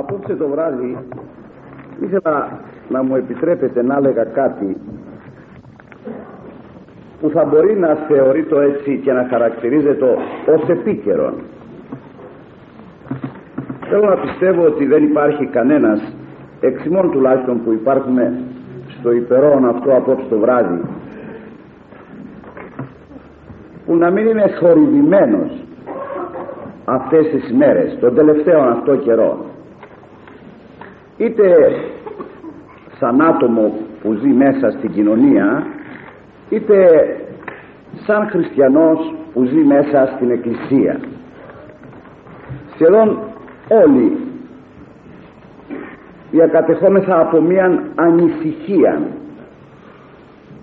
Απόψε το βράδυ ήθελα να μου επιτρέπετε να έλεγα κάτι που θα μπορεί να θεωρείται έτσι και να χαρακτηρίζεται ως επίκαιρον. Θέλω να πιστεύω ότι δεν υπάρχει κανένας εξημών τουλάχιστον που υπάρχουν στο υπερόν αυτό απόψε το βράδυ που να μην είναι χορηδημένος αυτές τις μέρες, τον τελευταίο αυτό καιρό, είτε σαν άτομο που ζει μέσα στην κοινωνία, είτε σαν χριστιανός που ζει μέσα στην εκκλησία. Σχεδόν όλοι διακατεχόμεθα από μίαν ανησυχία,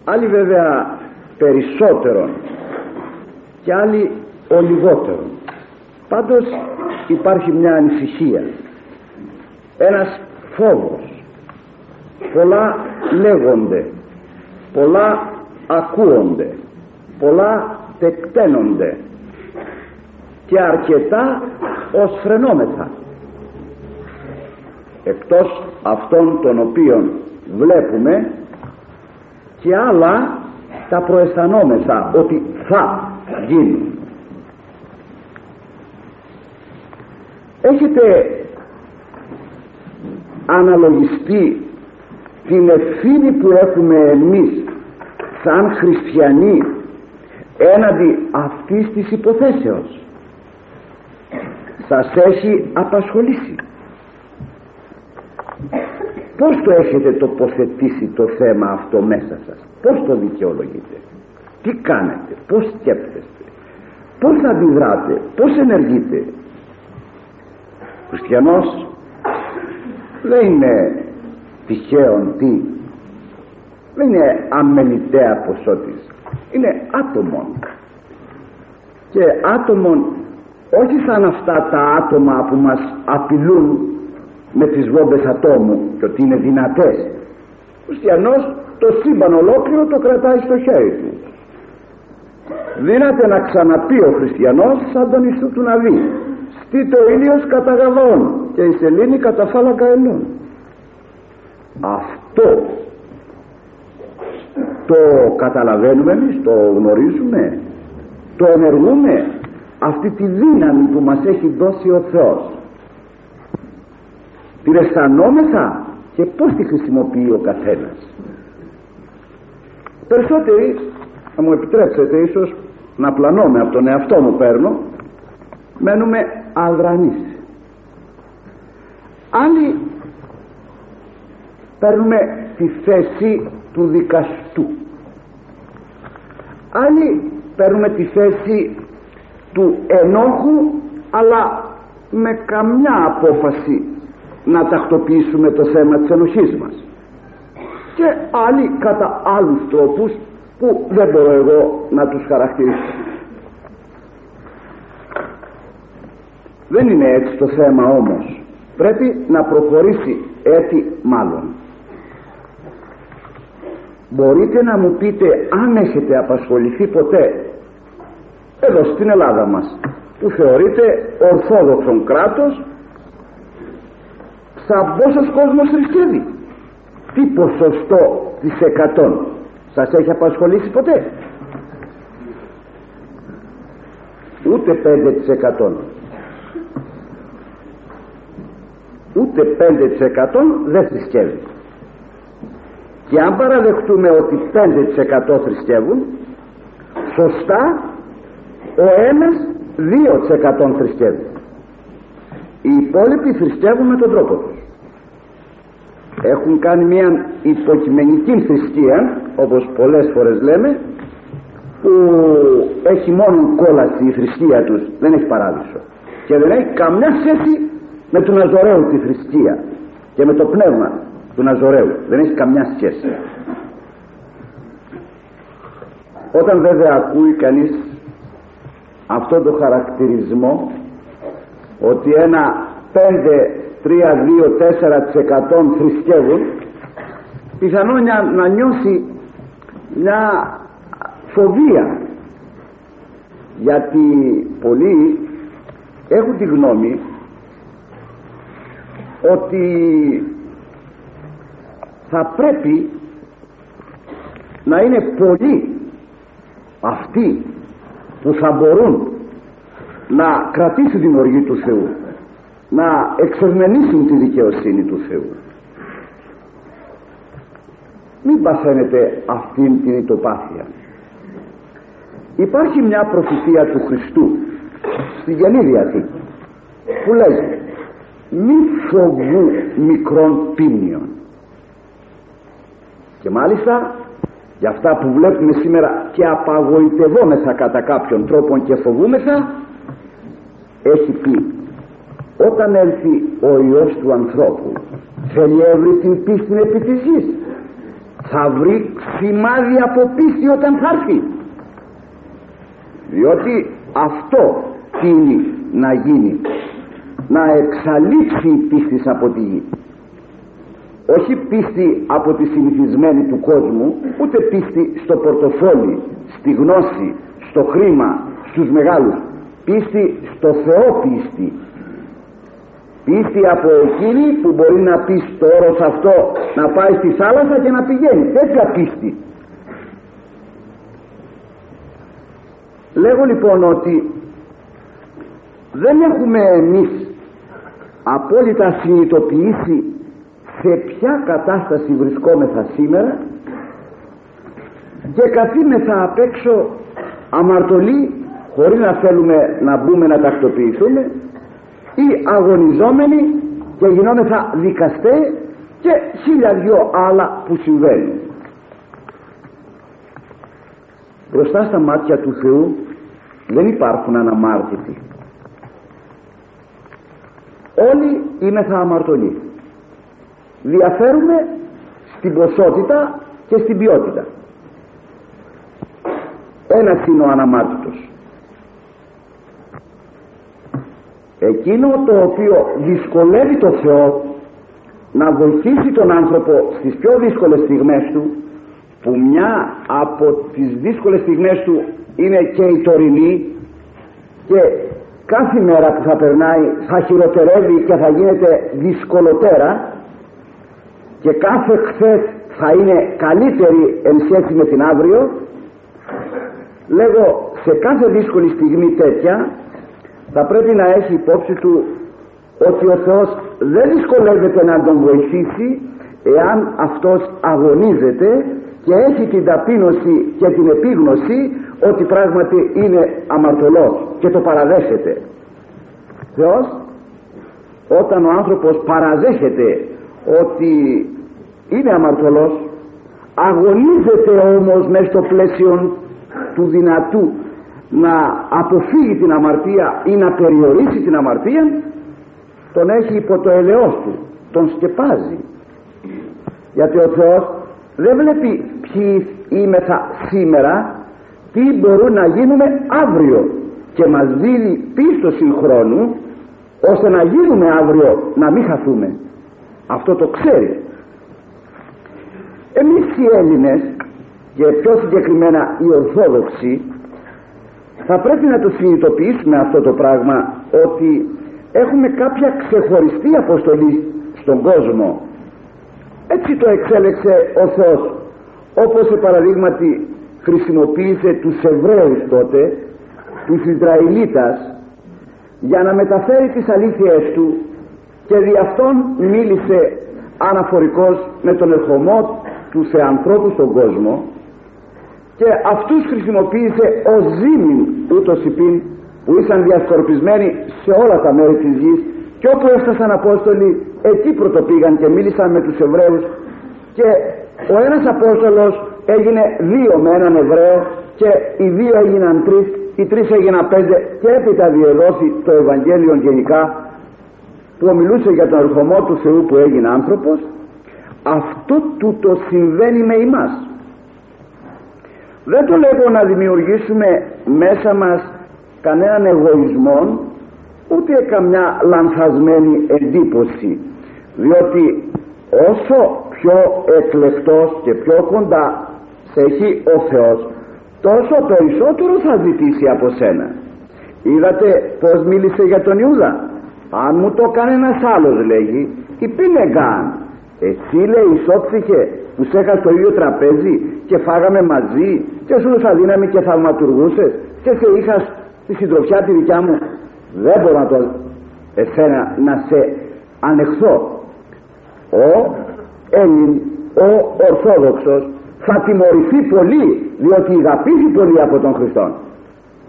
άλλοι βέβαια περισσότερον και άλλοι ο λιγότερον. Πάντως υπάρχει μια ανησυχία, ένας φόβος, πολλά λέγονται, πολλά ακούονται, πολλά τεκταίνονται και αρκετά ως φρενόμεθα, εκτός αυτών των οποίων βλέπουμε και άλλα τα προαισθανόμεθα ότι θα γίνουν. Έχετε αναλογιστεί την ευθύνη που έχουμε εμείς σαν χριστιανοί έναντι αυτής της υποθέσεως? Σας έχει απασχολήσει? Πώς το έχετε τοποθετήσει το θέμα αυτό μέσα σας? Πώς το δικαιολογείτε? Τι κάνετε? Πώς σκέφτεστε? Πώς αντιδράτε? Πώς ενεργείτε? Ο χριστιανός δεν είναι τυχαίον τι, δεν είναι αμεληταία ποσότης, είναι άτομον, και άτομον όχι σαν αυτά τα άτομα που μας απειλούν με τις βόμπες ατόμου και ότι είναι δυνατές. Ο χριστιανός το σύμπαν ολόκληρο το κρατάει στο χέρι του. Δύναται να ξαναπεί ο χριστιανός σαν τον Ιησού του Ναβί: «Στείτο ήλιος κατά Γαβαών και η σελήνη κατά φάλακα Ελών». Αυτό το καταλαβαίνουμε εμείς, το γνωρίζουμε, το ενεργούμε, αυτή τη δύναμη που μας έχει δώσει ο Θεός? Την αισθανόμεθα και πώς τη χρησιμοποιεί ο καθένας? Περισσότεροι, θα μου επιτρέψετε ίσως να πλανώμε, από τον εαυτό μου παίρνω, μένουμε αδρανείς. Άλλοι παίρνουμε τη θέση του δικαστού, άλλοι παίρνουμε τη θέση του ενόχου, αλλά με καμιά απόφαση να τακτοποιήσουμε το θέμα της ενοχής μας, και άλλοι κατά άλλους τρόπους που δεν μπορώ εγώ να τους χαρακτηρίσω. Δεν είναι έτσι το θέμα όμως, πρέπει να προχωρήσει έτσι μάλλον. Μπορείτε να μου πείτε, αν έχετε απασχοληθεί ποτέ εδώ στην Ελλάδα μας, που θεωρείται ορθόδοξον κράτος, σαν πόσος κόσμος θρησκεύει, τι ποσοστό της 100 σας έχει απασχολήσει ποτέ? Ούτε 5%. Ούτε 5% δεν θρησκεύει. Και αν παραδεχτούμε ότι 5% θρησκεύουν, σωστά ο ένας 2% θρησκεύει. Οι υπόλοιποι θρησκεύουν με τον τρόπο τους. Έχουν κάνει μια υποκειμενική θρησκεία, όπως πολλές φορές λέμε, που έχει μόνο κόλαση η θρησκεία τους, δεν έχει παράδεισο και δεν έχει καμιά σχέση με του Ναζωρέου τη θρησκεία και με το πνεύμα του Ναζωρέου, δεν έχει καμιά σχέση. Όταν βέβαια ακούει κανείς αυτό το χαρακτηρισμό ότι ένα 5-3-2-4% θρησκεύουν, πιθανόν να νιώσει μια φοβία, γιατί πολλοί έχουν τη γνώμη ότι θα πρέπει να είναι πολλοί αυτοί που θα μπορούν να κρατήσουν την οργή του Θεού, να εξευμενήσουν τη δικαιοσύνη του Θεού. Μην παθαίνετε αυτήν την ητοπάθεια. Υπάρχει μια προφητεία του Χριστού στη Καινή Διαθήκη που λέει μη φοβού μικρών ποίμνιων, και μάλιστα για αυτά που βλέπουμε σήμερα και απαγοητευόμεθα κατά κάποιον τρόπο και φοβούμεθα, έχει πει όταν έλθει ο Υιός του ανθρώπου θέλει έβρει την πίστη επί της γης, θα βρει σημάδι από πίστη όταν θα έρθει, διότι αυτό τείνει να γίνει, να εξαλείψει η πίστη από τη γη. Όχι πίστη από τη συνηθισμένη του κόσμου, ούτε πίστη στο πορτοφόλι, στη γνώση, στο χρήμα, στους μεγάλους. Πίστη στο Θεό, πίστη. Πίστη από εκείνη που μπορεί να πει στο όρος αυτό να πάει στη θάλασσα και να πηγαίνει. Τέτοια πίστη. Λέγω λοιπόν ότι δεν έχουμε εμείς απόλυτα συνειδητοποιήσει σε ποια κατάσταση βρισκόμεθα σήμερα και καθήμεθα απ' έξω αμαρτωλοί, χωρίς να θέλουμε να μπούμε να τακτοποιηθούμε, ή αγωνιζόμενοι και γινόμεθα δικαστές και χίλια δυο άλλα που συμβαίνουν. Μπροστά στα μάτια του Θεού δεν υπάρχουν αναμάρτητοι. Όλοι είμεθα αμαρτωλοί. Διαφέρουμε στην ποσότητα και στην ποιότητα. Ένας είναι ο αναμάρτητος, εκείνο το οποίο δυσκολεύει το Θεό να βοηθήσει τον άνθρωπο στις πιο δύσκολες στιγμές του, που μια από τις δύσκολες στιγμές του είναι και η τωρινή, και κάθε μέρα που θα περνάει θα χειροτερεύει και θα γίνεται δυσκολότερα, και κάθε χθες θα είναι καλύτερη εν σχέση με την αύριο. Λέγω, σε κάθε δύσκολη στιγμή τέτοια θα πρέπει να έχει υπόψη του ότι ο Θεός δεν δυσκολεύεται να τον βοηθήσει εάν αυτός αγωνίζεται και έχει την ταπείνωση και την επίγνωση ότι πράγματι είναι αμαρτωλός και το παραδέχεται. Θεός, όταν ο άνθρωπος παραδέχεται ότι είναι αμαρτωλός, αγωνίζεται όμως μέσα στο πλαίσιο του δυνατού να αποφύγει την αμαρτία ή να περιορίσει την αμαρτία, τον έχει υπό το ελαιός του, τον σκεπάζει, γιατί ο Θεός δεν βλέπει ποιοι είμεθα σήμερα, τι μπορούν να γίνουμε αύριο, και μας δίνει πίσω συγχρόνου ώστε να γίνουμε αύριο, να μην χαθούμε. Αυτό το ξέρει. Εμείς οι Έλληνες, και πιο συγκεκριμένα οι Ορθόδοξοι, θα πρέπει να το συνειδητοποιήσουμε αυτό το πράγμα, ότι έχουμε κάποια ξεχωριστή αποστολή στον κόσμο. Έτσι το εξέλεξε ο Θεός, όπως σε παραδείγματι χρησιμοποίησε τους Εβραίους τότε, τους Ισραηλίτας, για να μεταφέρει τις αλήθειές του, και δι' αυτόν μίλησε αναφορικός με τον ερχομό του σε ανθρώπου στον κόσμο, και αυτούς χρησιμοποίησε ως ζήμιν ούτως υπήν, που ήσαν διασκορπισμένοι σε όλα τα μέρη της γης, και όπου έφτασαν Απόστολοι εκεί πρωτοπήγαν και μίλησαν με τους Εβραίους, και ο ένας Απόστολος έγινε δύο με έναν Εβραίο, και οι δύο έγιναν τρεις, οι τρεις έγιναν πέντε, και έπειτα διεδόθη το Ευαγγέλιο γενικά, που μιλούσε για τον ερχομό του Θεού που έγινε άνθρωπος. Αυτό τούτο συμβαίνει με εμάς. Δεν το λέγω να δημιουργήσουμε μέσα μας κανέναν εγωισμό, ούτε καμιά λανθασμένη εντύπωση, διότι όσο πιο εκλεκτός και πιο κοντά σε έχει ο Θεός, τόσο περισσότερο θα ζητήσει από σένα. Είδατε πως μίλησε για τον Ιούδα, Αν μου το κανένας άλλος, λέγει, υπήλεγαν. Εσύ, λέει, ισόψυχε που σε είχα στο ίδιο τραπέζι και φάγαμε μαζί και σου δώσα δύναμη και θαυματουργούσες και σε είχα στη συντροφιά τη δικιά μου. Δεν μπορώ να το εσένα να σε ανεχθώ. Ο Έλλην, ο Ορθόδοξος θα τιμωρηθεί πολύ, διότι ηγαπίζει πολύ από τον Χριστόν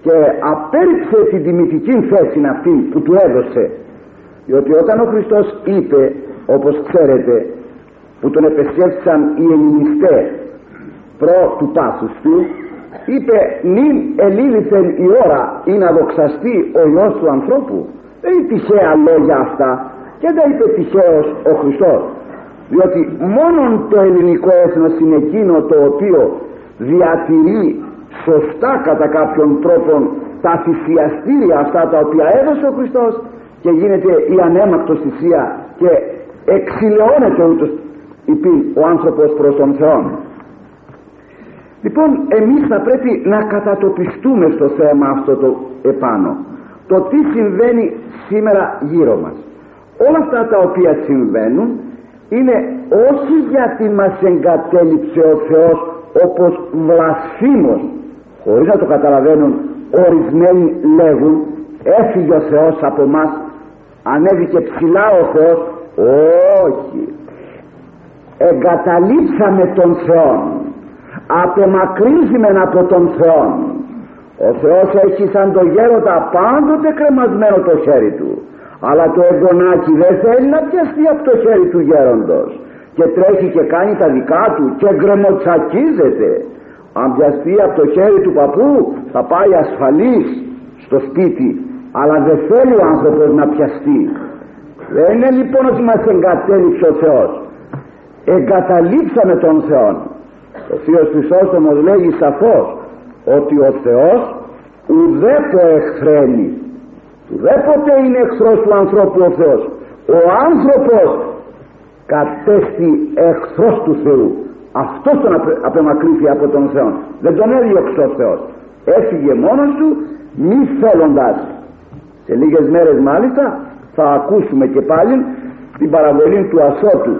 και απέρριψε την τιμητική θέση αυτή που του έδωσε, διότι όταν ο Χριστός είπε, όπως ξέρετε, που τον επεσκέφθησαν οι ελληνιστές προ του πάσους του, είπε νυν ελήληθεν η ώρα ή να δοξαστεί ο Υιός του ανθρώπου. Δεν είναι τυχαία λόγια αυτά και δεν είπε τυχαίος ο Χριστός, διότι μόνον το ελληνικό έθνος είναι εκείνο το οποίο διατηρεί σωστά κατά κάποιον τρόπο τα θυσιαστήρια αυτά τα οποία έδωσε ο Χριστός και γίνεται η ανέμακτος θυσία και εξηλαιώνεται ούτως υπήν ο άνθρωπος προς τον Θεό. Λοιπόν, εμείς θα πρέπει να κατατοπιστούμε στο θέμα αυτό το επάνω, το τι συμβαίνει σήμερα γύρω μας. Όλα αυτά τα οποία συμβαίνουν είναι όχι γιατί μας εγκατέλειψε ο Θεός όπως βλασφήμος, χωρίς να το καταλαβαίνουν ορισμένοι λέγουν έφυγε ο Θεός από μας, ανέβηκε ψηλά ο Θεός. Όχι, εγκαταλείψαμε τον Θεό, απομακρύνθημεν από τον Θεό. Ο Θεός έχει σαν το γέροντα πάντοτε κρεμασμένο το χέρι του, αλλά το εγγονάκι δεν θέλει να πιαστεί από το χέρι του γέροντος και τρέχει και κάνει τα δικά του και γκρεμοτσακίζεται. Αν πιαστεί από το χέρι του παππού θα πάει ασφαλής στο σπίτι, αλλά δεν θέλει ο άνθρωπος να πιαστεί. Δεν είναι λοιπόν ότι μας εγκατέλειψε ο Θεός, εγκαταλείψαμε τον Θεό. Ο Θείος Χρυσόστομος λέγει σαφώς ότι ο Θεός ουδέποτε εχθραίνει, ουδέποτε είναι εχθρός του ανθρώπου ο Θεός. Ο άνθρωπος κατέστη εχθρός του Θεού, αυτός τον απεμακρύθη από τον Θεό, δεν τον έδιωξε ο Θεός, έφυγε μόνος του μη θέλοντας. Σε λίγες μέρες μάλιστα θα ακούσουμε και πάλι την παραβολή του ασώτου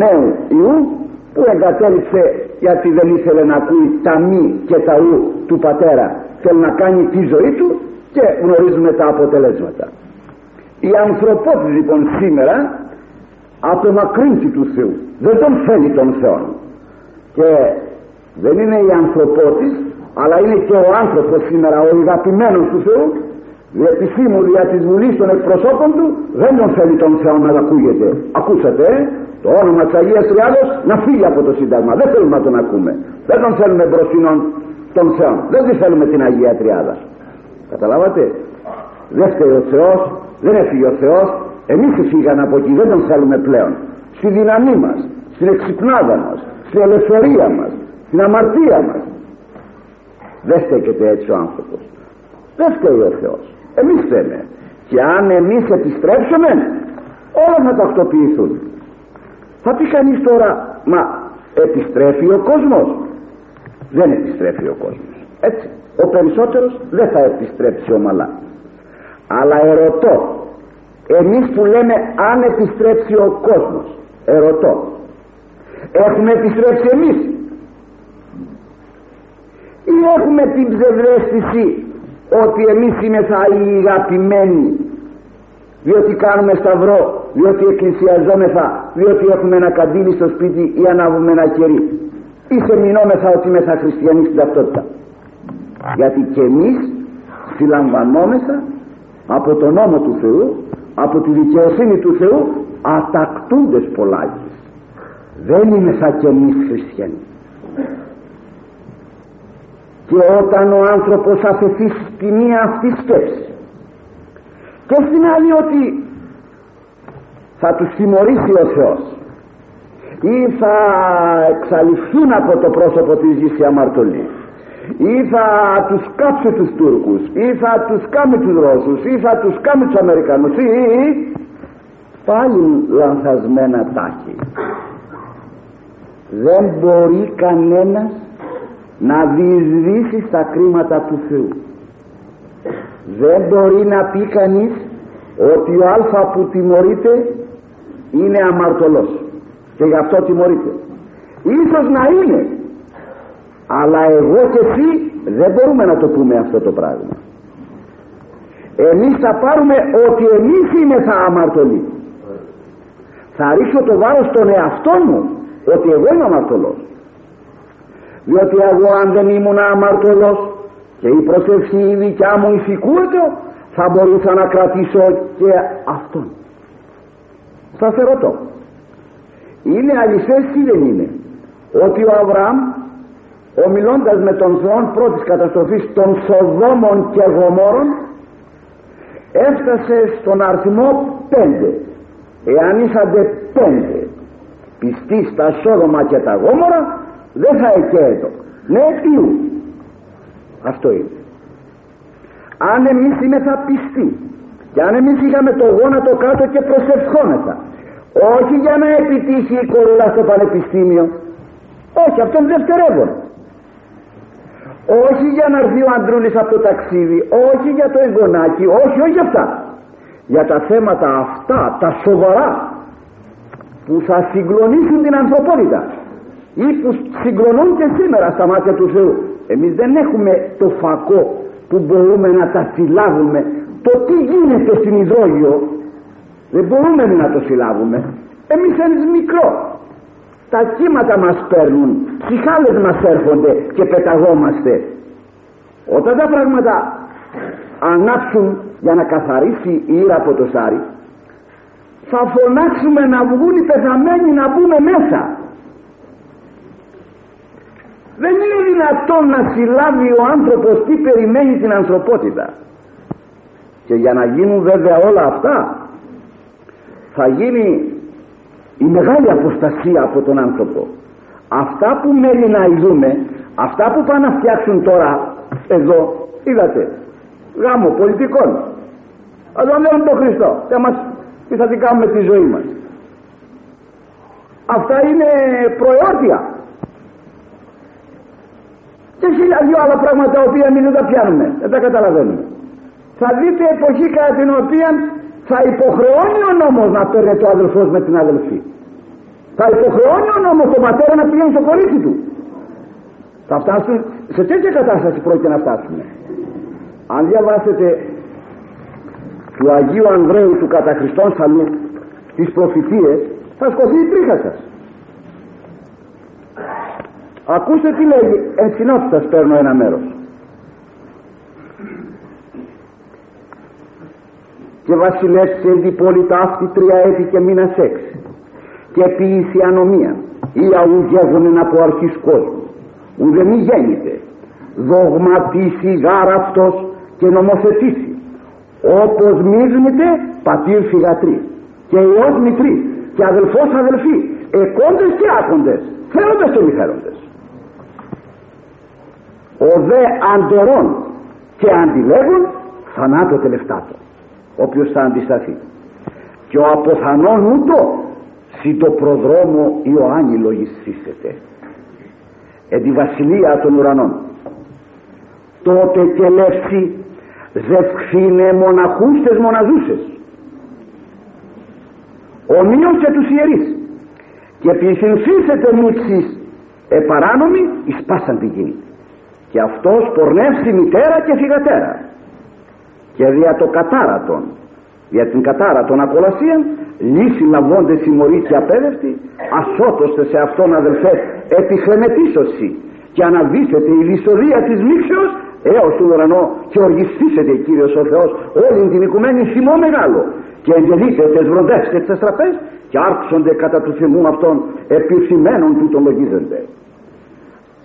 νέου Ιού που εγκατέλειψε γιατί δεν ήθελε να ακούει τα μη και τα ου του πατέρα, θέλει να κάνει τη ζωή του και γνωρίζουμε τα αποτελέσματα. Η ανθρωπότητα λοιπόν σήμερα απομακρύνθη του Θεού, δεν τον θέλει τον Θεό, και δεν είναι η ανθρωπότης αλλά είναι και ο άνθρωπος σήμερα ο ηγαπημένος του Θεού, διεπισήμου δια της βουλής των εκπροσώπων του, δεν τον θέλει τον Θεό να ακούγεται. Ακούσατε το όνομα της Αγίας Τριάδος να φύγει από το Σύνταγμα, δεν θέλουμε να τον ακούμε, δεν τον θέλουμε μπροστινών τον Θεό, δεν τη θέλουμε την Αγία Τριάδα. Καταλάβατε, δεν φταίει ο Θεός, δεν έφυγε ο Θεός, εμείς τους φύγανε από εκεί, δεν τον θέλουμε πλέον. Στη δύναμή μας, στην εξυπνάδα μας, στην ελευθερία μας, στην αμαρτία μας. Δεν στέκεται έτσι ο άνθρωπος. Δεν φταίει ο Θεός. Εμείς φταίμε. Και αν εμείς επιστρέψουμε, όλα θα τακτοποιηθούν. Θα πει κανείς τώρα, μα επιστρέφει ο κόσμος? Δεν επιστρέφει ο κόσμος. Έτσι. Ο περισσότερος δεν θα επιστρέψει ομαλά. Αλλά ερωτώ, εμείς που λέμε αν επιστρέψει ο κόσμος, ερωτώ, έχουμε επιστρέψει εμείς ή έχουμε την ψευδαίσθηση ότι εμείς είμαστε αγαπημένοι διότι κάνουμε σταυρό, διότι εκκλησιαζόμεθα, διότι έχουμε ένα καντήλι στο σπίτι ή ανάβουμε ένα κερί ή σεμινόμεθα ότι είμαστε χριστιανοί στην ταυτότητα? Γιατί και εμείς συλλαμβανόμεθα από τον νόμο του Θεού, από τη δικαιοσύνη του Θεού, ατακτούντες πολλάκις. Δεν είναι σαν και εμείς χριστιανοί. Και όταν ο άνθρωπος αφαιθεί στη μία αυτή σκέψη και στην άλλη ότι θα τους τιμωρήσει ο Θεός ή θα εξαλειφθούν από το πρόσωπο της γης οι αμαρτωλοί ή θα τους κάψει τους Τούρκους ή θα τους κάνει τους Ρώσους ή θα τους κάνει τους Αμερικανούς ή πάλι λανθασμένα τάχη. Δεν μπορεί κανένας να διεισδύσει στα κρίματα του Θεού. Δεν μπορεί να πει κανείς ότι ο α που τιμωρείται είναι αμαρτωλός και γι' αυτό τιμωρείται. Ίσως να είναι, αλλά εγώ και εσύ δεν μπορούμε να το πούμε αυτό το πράγμα. Εμείς θα πάρουμε ότι εμείς είμαι θα αμαρτωλοί. Θα ρίξω το βάρος στον εαυτό μου ότι εγώ είμαι αμαρτωλός. Διότι εγώ αν δεν ήμουν αμαρτωλός και η προσευχή η δικιά μου ηθικούεται, θα μπορούσα να κρατήσω και αυτόν. Σας ερωτώ, είναι αληθές ή δεν είναι ότι ο Αβραάμ, ομιλώντας με τον Θεό πρώτης καταστροφής των Σοδόμων και Γομόρων, έφτασε στον αριθμό 5. Εάν ήσαντε 5 πιστοί στα Σόδομα και τα Γόμορα, δεν θα εκέδω. Ναι, ποιου? Αυτό είναι. Αν εμείς είμεθα πιστοί και αν εμείς είχαμε το γόνατο κάτω και προσευχόμεθα, όχι για να επιτύχει η κορούλα στο πανεπιστήμιο, όχι, αυτό είναι δευτερεύον, όχι για να έρθει ο Αντρούλης από το ταξίδι, όχι για το εγγονάκι, όχι, όχι αυτά, για τα θέματα αυτά τα σοβαρά που θα συγκλονίσουν την ανθρωπότητα ή που συγκλονούν και σήμερα στα μάτια του Θεού, εμείς δεν έχουμε το φακό που μπορούμε να τα συλλάβουμε. Το τι γίνεται στην υδρόγειο δεν μπορούμε να το συλλάβουμε. Εμείς ένας μικρό, τα κύματα μας παίρνουν, ψυχάλες μας έρχονται και πεταγόμαστε. Όταν τα πράγματα ανάψουν για να καθαρίσει η ήρα από το σάρι, θα φωνάξουμε να βγουν οι πεθαμένοι, να μπούμε μέσα. Δεν είναι δυνατόν να συλλάβει ο άνθρωπος τι περιμένει την ανθρωπότητα. Και για να γίνουν βέβαια όλα αυτά, θα γίνει η μεγάλη αποστασία από τον άνθρωπο. Αυτά που μένει να ειδούμε, αυτά που πάνε να φτιάξουν τώρα εδώ, είδατε, γάμο πολιτικών, αλλά λέμε τον Χριστό, τι θα την κάνουμε τη ζωή μας? Αυτά είναι προαιώτια και χιλιάδιο άλλα πράγματα τα οποία μην τα πιάνουμε, δεν τα καταλαβαίνουμε. Θα δείτε εποχή κατά την οποία θα υποχρεώνει ο νόμος να παίρνει το αδελφός με την αδελφή. Θα υποχρεώνει ο νόμος τον πατέρα να πηγαίνει στο κορίτσι του. Θα φτάσουν σε τέτοια κατάσταση, πρόκειται να φτάσουμε. Αν διαβάσετε του Αγίου Ανδρέου του κατά Χριστόν Σαλού τις προφητείες, θα σκοθεί η τρίχα σας. Ακούστε τι λέγει, εν συνόψη σας παίρνω ένα μέρος. «Και βασιλεύσε εν πόλη ταύτη 3 έτη και μήνας 6, και ποιήσει ανομία, ή αού γεύγονεν από αρχής κόσμου, ουδε μη γέννητε, δογματίσει γάρα αυτός και νομοθετήσει, όπως μείγνεται πατήρ φυγατρή, και ιός μητρή, και αδελφός αδελφή, εκόντες και άκοντες, θέλοντες και μη θέλοντες. Ο δε αντερών και αντιλέγων θανάτω τελευτάτω, όποιος θα αντισταθεί. Και ο αποθανόν ούτω συ το προδρόμο Ιωάννη λογιστήσεται εν τη βασιλεία των ουρανών. Τότε και λεύση δευκθήνε μοναχούστες μοναζούσες ομοίως και τους ιερείς, και ποιοι συνθήσετε μίξεις επαράνομοι εις πάσαν την γη, και αυτός πορνεύσει μητέρα και φυγατέρα, και δια το κατάρατον, δια την κατάρατον ακολασίαν, λύση λαβώντες συμμοροί και απέδευτη, ασώτωστε σε αυτόν αδελφέ επιχρεμετήσωση, και αναβήσετε η δυσοδεία της μίξεως έως τον ουρανό, και οργιστήσετε Κύριος ο Θεός όλην την οικουμένη θυμό μεγάλο, και εγγελείτε τεσβροντεύστε τις αστραπές, και άρξονται κατά του θυμού αυτών επιθυμένων που τον λογίζονται».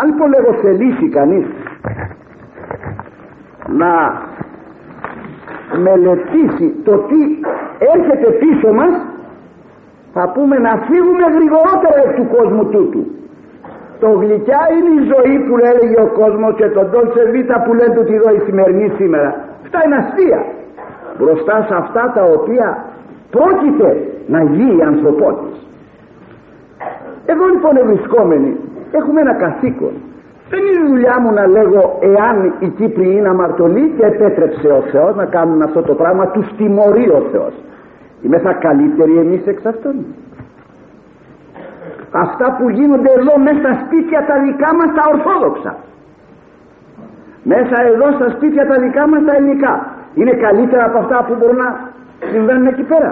Αν λοιπόν λέγω θελήσει κανείς να μελετήσει το τι έρχεται πίσω μας, θα πούμε να φύγουμε γρηγορότερα εκ του κόσμου τούτου. Το γλυκιά είναι η ζωή που έλεγε ο κόσμος και το ντόλτσε βίτα που λένε τούτη εδώ η σημερινή σήμερα. Αυτά είναι αστεία μπροστά σε αυτά τα οποία πρόκειται να γίνει η ανθρωπότητα. Εδώ λοιπόν ευρισκόμενοι έχουμε ένα καθήκον, Δεν είναι η δουλειά μου να λέγω εάν οι Κύπροι είναι αμαρτωλοί και επέτρεψε ο Θεός να κάνουν αυτό το πράγμα, τους τιμωρεί ο Θεός. Είμεθα καλύτεροι εμείς εξ αυτών? Αυτά που γίνονται εδώ μέσα στα σπίτια τα δικά μας τα ορθόδοξα, μέσα εδώ στα σπίτια τα δικά μας τα ελληνικά, είναι καλύτερα από αυτά που μπορούν να συμβαίνουν εκεί πέρα?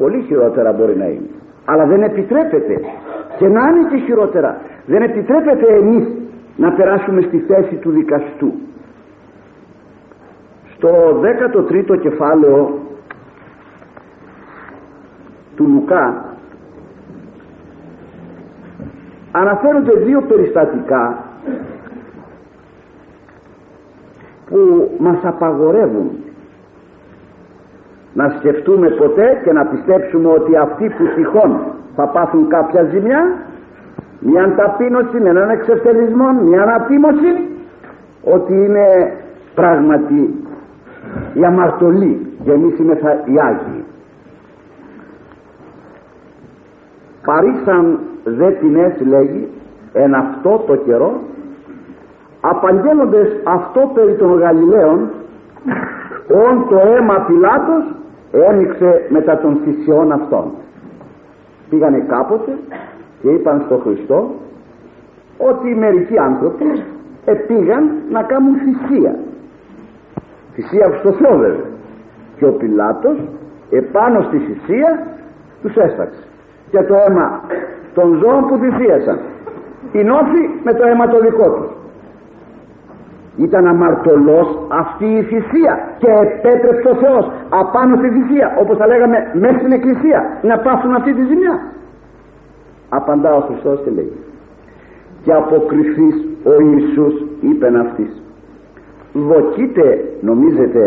Πολύ χειρότερα μπορεί να είναι, αλλά δεν επιτρέπεται, και να είναι και χειρότερα. Δεν επιτρέπεται εμείς να περάσουμε στη θέση του δικαστού. Στο 13ο κεφάλαιο του Λουκά αναφέρονται δύο περιστατικά που μας απαγορεύουν να σκεφτούμε ποτέ και να πιστέψουμε ότι αυτοί που τυχόν θα πάθουν κάποια ζημιά, μιαν ταπείνωση, έναν εξευτελισμό, μια αναπτύμωση, ότι είναι πράγματι η αμαρτωλή και εμείς είμεθα οι Άγιοι. Παρήσαν δε ποινές, λέγει, εν αυτό το καιρό, απαγγέλλοντες αυτό περί των Γαλιλαίων, όν το αίμα Πιλάτος έμειξε μετά των θυσιών αυτών. Πήγανε κάποτε και είπαν στον Χριστό ότι μερικοί άνθρωποι πήγαν να κάνουν θυσία στο Θεό βέβαια, και ο Πιλάτος επάνω στη θυσία τους έσταξε, και το αίμα των ζώων που θυσίασαν ενώθη με το αίμα το δικό του. Ήταν αμαρτωλός αυτή η θυσία και επέτρεψε ο Θεός απάνω στη θυσία, όπως θα λέγαμε μέσα στην εκκλησία, να πάθουν αυτή τη ζημιά. Απαντά ο Χριστός και λέει: «Και αποκριθείς ο Ιησούς, είπεν αυτής, δοκείτε, νομίζετε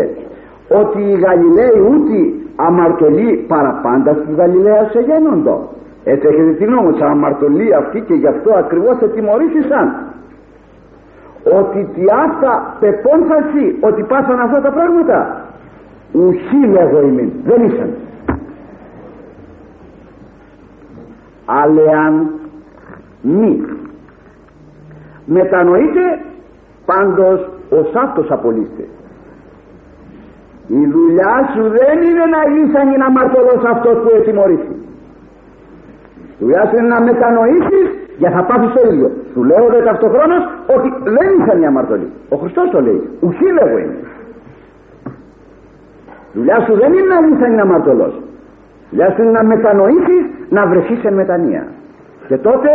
ότι οι Γαλιλαίοι ούτε αμαρτωλοί παραπάντα στους Γαλιλαίους εγένοντο? Έτσι έχετε την όμως αμαρτωλοί αυτή, και γι' αυτό ακριβώς ετιμωρήθησαν, ότι τι αυτά πεπόνθασι ότι πάσαν αυτά τα πράγματα? Ουχή, λέγω ημίν, δεν ήσαν. Αλεάν μη μετανοείτε, πάντως ως αυτός απολύστε. Η δουλειά σου δεν είναι να γίνεις να αμαρτωλός αυτός που ετιμωρήθη. Η δουλειά σου είναι να μετανοήσεις, για θα πάθεις το ίδιο. Σου λέω δε ταυτοχρόνως ότι δεν ήσαν οι αμαρτωλοί. Ο Χριστός το λέει, ουχή λέγω είναι. Η δουλειά σου δεν είναι να γίνεις αμαρτωλός. Δουλειά σου είναι να μετανοήσεις, να βρεθείς σε μετανία, και τότε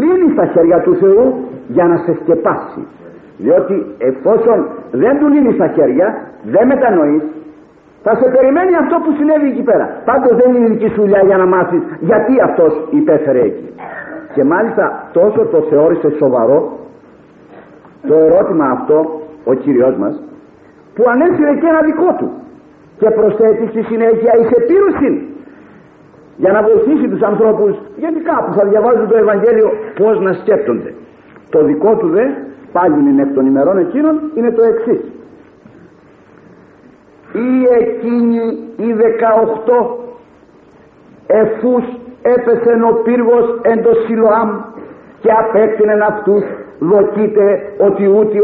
λύνεις τα χέρια του Θεού για να σε σκεπάσει. Διότι εφόσον δεν του λύνεις τα χέρια, δεν μετανοείς, θα σε περιμένει αυτό που συνέβη εκεί πέρα. Πάντως δεν είναι δική σου δουλειά για να μάθεις γιατί αυτός υπέφερε εκεί. Και μάλιστα τόσο το θεώρησε σοβαρό το ερώτημα αυτό ο Κύριος μας, που ανέφερε και ένα δικό του και προσθέτει στη συνέχεια εις επίρουσιν, για να βοηθήσει τους ανθρώπους γενικά που θα διαβάζουν το Ευαγγέλιο πώς να σκέπτονται. Το δικό του δε, πάλι είναι εκ των ημερών εκείνων, είναι το εξής: «Ή εκείνοι οι 18 εφούς έπεσεν ο πύργος εν το Σιλοάμ και απέκτηνεν αυτούς, δοκείτε ότι ούτι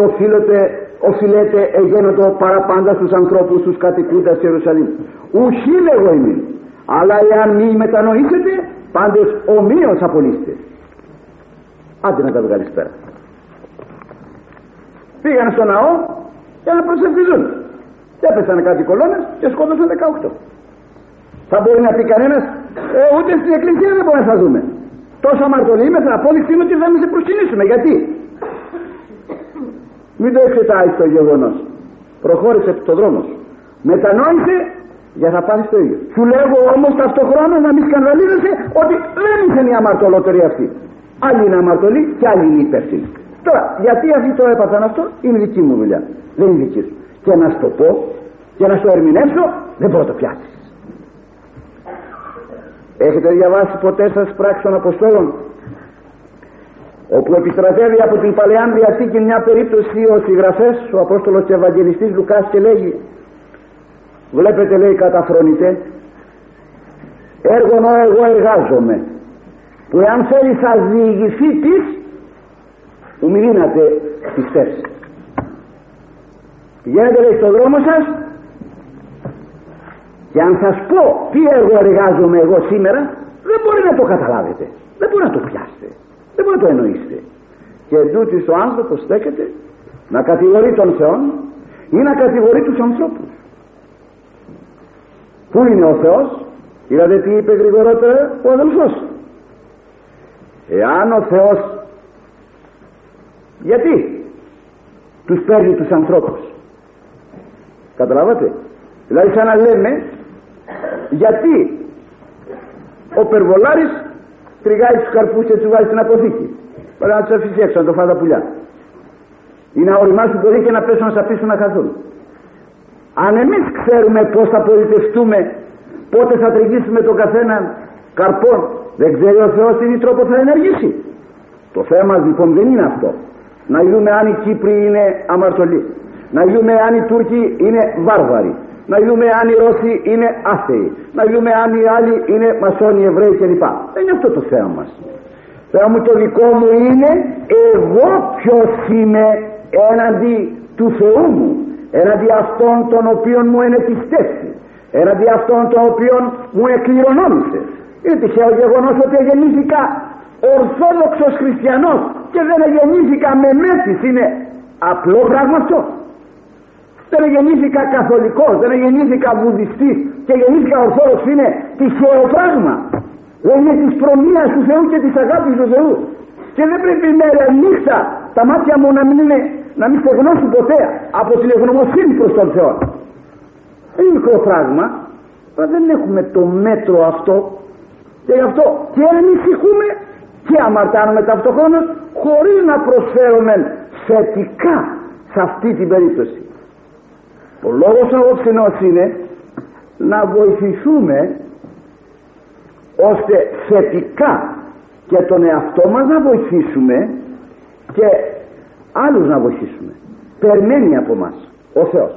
οφείλεται εγένοτο παραπάντα στους ανθρώπους τους κατοικούντας σε Ιερουσαλήμ. Ουχή λέγω ημίν, αλλά εάν μη μετανοήσετε, πάντως ομοίως απολύστε». Άντε να τα βγάλεις πέρα. Πήγαν στο ναό για να προσευχηθούν. Έπεσαν κάτι κολόνες και σκότωσαν 18. Θα μπορεί να πει κανένας, ούτε στην εκκλησία δεν μπορεί να σας δούμε. Τόσο αμαρτωλοί είμαστε, απόδειξη είναι ότι θα μην σε προσκυνήσουμε. Γιατί? Μην το εξετάζεις το γεγονός. Προχώρησε το δρόμο σου. Μετανόησε, για θα πάρεις το ίδιο. Σου λέγω όμως ταυτόχρονα να μην σκανδαλίζεσαι ότι δεν ήσαν οι αμαρτωλότεροι αυτοί. Άλλοι είναι αμαρτωλοί και άλλοι είναι υπεύθυνοι. Τώρα, γιατί αυτοί το έπαθαν αυτό, είναι δική μου δουλειά. Δεν είναι δική σου. Και να σου το πω και να σου ερμηνεύσω, δεν μπορώ να το πιάσεις. Έχετε διαβάσει ποτέ σας Πράξεις των Αποστόλων, όπου επιστρατεύει από την Παλαιάν Διαθήκη μια περίπτωση ο συγγραφέας, ο Απόστολος και Ευαγγελιστής Λουκάς, και λέγει: «Βλέπετε, λέει, καταφρονείτε, έργον εγώ εργάζομαι, που εάν θέλει θα διηγηθεί της που μην δίνατε τις θέψεις. Πηγαίνετε λέει στον δρόμο σας και αν σας πω τι έργο εργάζομαι εγώ σήμερα, δεν μπορεί να το καταλάβετε, δεν μπορεί να το πιάσετε, δεν μπορεί να το εννοήσετε. Και τούτης ο άνθρωπος στέκεται να κατηγορεί τον Θεό ή να κατηγορεί τους ανθρώπους. Πού είναι ο Θεός? Είδατε τι είπε γρηγορότερα ο αδελφός. Εάν ο Θεός γιατί τους παίρνει τους ανθρώπους, καταλάβατε, δηλαδή σαν να λέμε γιατί ο περβολάρης τριγάει τους καρπούς και τους βάζει στην αποθήκη, πρέπει να τους αφήσει έξω να το φάει τα πουλιά ή να οριμάσουν πολύ και να πέσουν να σαπίσουν να χαθούν. Αν εμείς ξέρουμε πως θα πολιτευτούμε, πότε θα τριγήσουμε τον καθένα καρπό, δεν ξέρει ο Θεός τι τρόπο θα ενεργήσει. Το θέμα λοιπόν δεν είναι αυτό, να δούμε αν οι Κύπροι είναι αμαρτωλοί, να δούμε αν οι Τούρκοι είναι βάρβαροι, να δούμε αν οι Ρώσοι είναι άθεοι, να δούμε αν οι άλλοι είναι μασόνοι, Εβραίοι κλπ. Δεν είναι αυτό το θέμα μας. Θεά μου, το δικό μου είναι εγώ ποιος είμαι έναντι του Θεού μου, έναντι αυτών των οποίων μου ενεπιστεύσει, έναντι αυτών των οποίων μου εκκληρονόμησε. Είναι τυχαίο γεγονός ότι γεννήθηκα ορθόδοξος χριστιανός και δεν γεννήθηκα με μέθης, είναι απλό πράγμα αυτό? Δεν γεννήθηκα καθολικός, δεν γεννήθηκα βουδιστής και γεννήθηκα ορθόδοξος, είναι τυχαίο πράγμα? Δεν είναι της προμοίας του Θεού και της αγάπης του Θεού? Και δεν πρέπει μέρα νύχτα τα μάτια μου να μην στεγνώσουν ποτέ από την ευγνωμοσύνη προς τον Θεό. Είναι μικρό πράγμα, αλλά δεν έχουμε το μέτρο αυτό, και γι' αυτό και ανησυχούμε και αμαρτάνουμε ταυτοχρόνως χωρίς να προσφέρουμε θετικά σε αυτή την περίπτωση. Ο λόγος απόψινός είναι να βοηθηθούμε ώστε θετικά και τον εαυτό μας να βοηθήσουμε και άλλους να βοηθήσουμε. Περιμένει από μας ο Θεός.